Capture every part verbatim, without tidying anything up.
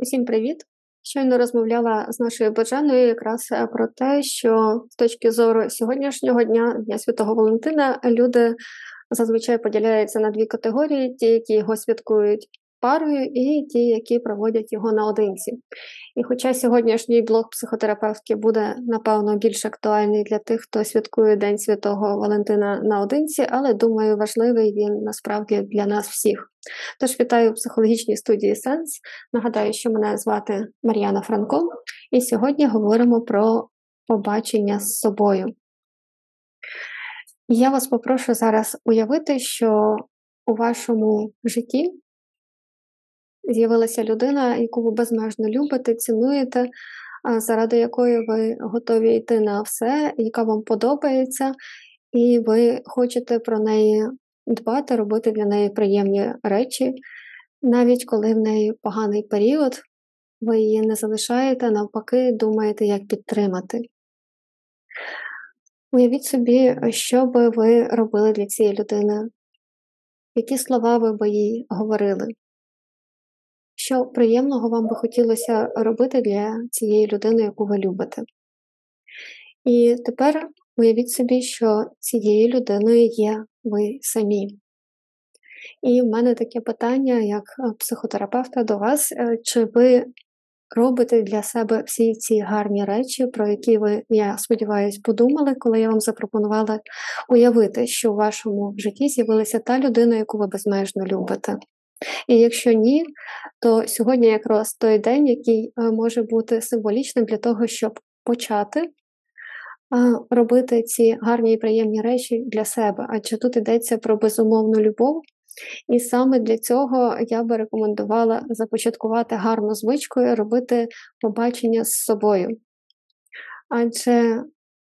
Усім привіт! Щойно розмовляла з нашою Бажаною якраз про те, що з точки зору сьогоднішнього дня, Дня Святого Валентина, люди зазвичай поділяються на дві категорії: ті, які його святкують парою, і ті, які проводять його наодинці. І хоча сьогоднішній блог психотерапевтки буде, напевно, більш актуальний для тих, хто святкує День Святого Валентина наодинці, але, думаю, важливий він насправді для нас всіх. Тож вітаю в психологічній студії «Сенс». Нагадаю, що мене звати Мар'яна Франко, і сьогодні говоримо про побачення з собою. Я вас попрошу зараз уявити, що у вашому житті з'явилася людина, яку ви безмежно любите, цінуєте, заради якої ви готові йти на все, яка вам подобається, і ви хочете про неї дбати, робити для неї приємні речі. Навіть коли в неї поганий період, ви її не залишаєте, навпаки, думаєте, як підтримати. Уявіть собі, що би ви робили для цієї людини, які слова ви би їй говорили. Що приємного вам би хотілося робити для цієї людини, яку ви любите. І тепер уявіть собі, що цією людиною є ви самі. І в мене таке питання, як психотерапевта, до вас: чи ви робите для себе всі ці гарні речі, про які ви, я сподіваюся, подумали, коли я вам запропонувала уявити, що в вашому житті з'явилася та людина, яку ви безмежно любите? І якщо ні, то сьогодні якраз той день, який може бути символічним для того, щоб почати робити ці гарні і приємні речі для себе. Адже тут йдеться про безумовну любов. І саме для цього я би рекомендувала започаткувати гарну звичкою робити побачення з собою. Адже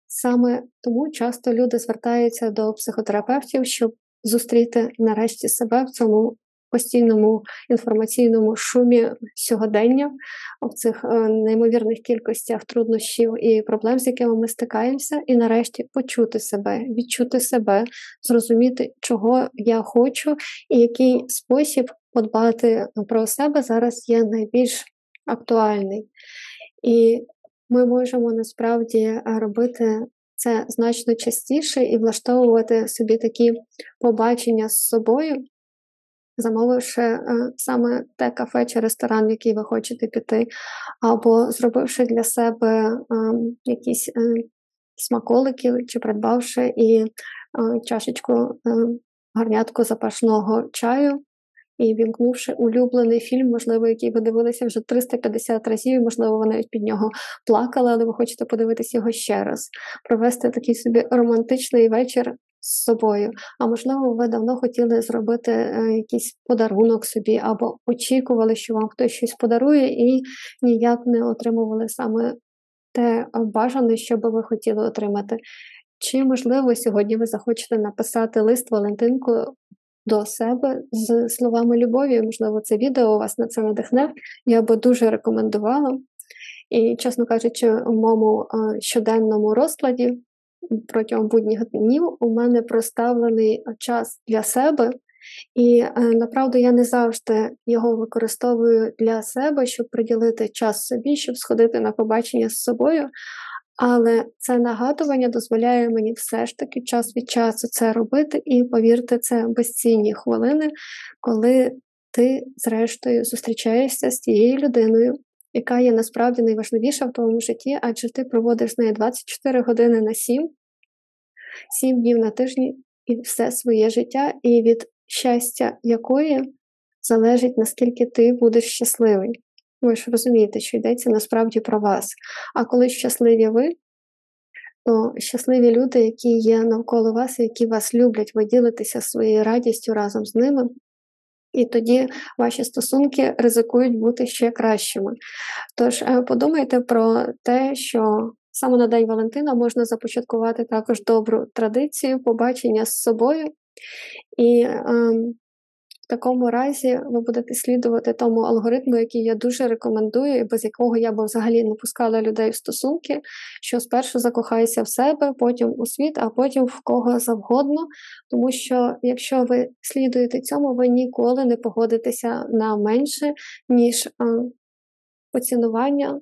саме тому часто люди звертаються до психотерапевтів, щоб зустріти нарешті себе в цьому постійному інформаційному шумі сьогодення, в цих неймовірних кількостях труднощів і проблем, з якими ми стикаємося, і нарешті почути себе, відчути себе, зрозуміти, чого я хочу і який спосіб подбати про себе зараз є найбільш актуальний. І ми можемо насправді робити це значно частіше і влаштовувати собі такі побачення з собою, замовивши саме те кафе чи ресторан, в який ви хочете піти, або зробивши для себе якісь смаколики, чи придбавши і чашечку, гарнятку запашного чаю, і вімкнувши улюблений фільм, можливо, який ви дивилися вже триста п'ятдесят разів, можливо, ви навіть під нього плакали, але ви хочете подивитися його ще раз, провести такий собі романтичний вечір з собою. А можливо, ви давно хотіли зробити якийсь подарунок собі, або очікували, що вам хтось щось подарує, і ніяк не отримували саме те бажане, що би ви хотіли отримати. Чи, можливо, сьогодні ви захочете написати лист Валентинку до себе з словами любові? Можливо, це відео вас на це надихне. Я би дуже рекомендувала. І, чесно кажучи, в моєму щоденному розкладі протягом будніх днів у мене проставлений час для себе, і, направду, я не завжди його використовую для себе, щоб приділити час собі, щоб сходити на побачення з собою, але це нагадування дозволяє мені все ж таки час від часу це робити, і, повірте, це безцінні хвилини, коли ти, зрештою, зустрічаєшся з тією людиною, яка є насправді найважливіша в твоєму житті, адже ти проводиш з нею двадцять чотири години на сім, сім днів на тижні і все своє життя, і від щастя якої залежить, наскільки ти будеш щасливий. Ви ж розумієте, що йдеться насправді про вас. А коли щасливі ви, то щасливі люди, які є навколо вас, які вас люблять, ви ділитеся своєю радістю разом з ними, і тоді ваші стосунки ризикують бути ще кращими. Тож подумайте про те, що саме на День Валентина можна започаткувати також добру традицію побачення з собою. І ем, в такому разі ви будете слідувати тому алгоритму, який я дуже рекомендую, і без якого я б взагалі не пускала людей в стосунки, що спершу закохайся в себе, потім у світ, а потім в кого завгодно. Тому що якщо ви слідуєте цьому, ви ніколи не погодитеся на менше, ніж поцінування,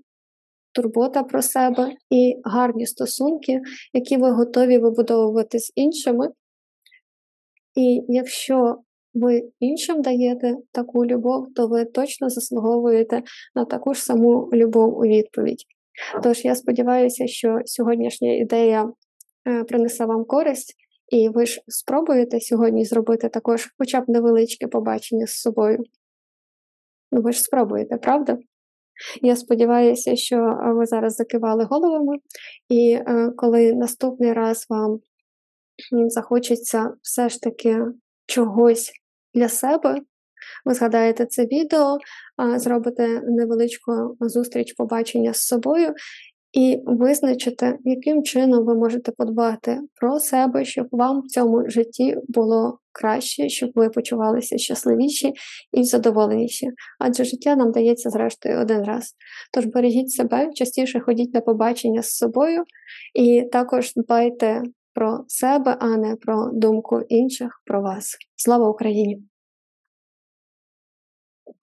турбота про себе і гарні стосунки, які ви готові вибудовувати з іншими. І якщо ви іншим даєте таку любов, то ви точно заслуговуєте на таку ж саму любов у відповідь. Тож я сподіваюся, що сьогоднішня ідея принесе вам користь, і ви ж спробуєте сьогодні зробити також хоча б невеличке побачення з собою. Ну, ви ж спробуєте, правда? Я сподіваюся, що ви зараз закивали головами, і коли наступний раз вам захочеться все ж таки чогось для себе, ви згадаєте це відео, зробите невеличку зустріч, побачення з собою і визначите, яким чином ви можете подбати про себе, щоб вам в цьому житті було краще, щоб ви почувалися щасливіші і задоволеніші. Адже життя нам дається зрештою один раз. Тож бережіть себе, частіше ходіть на побачення з собою і також дбайте про себе, а не про думку інших, про вас. Слава Україні!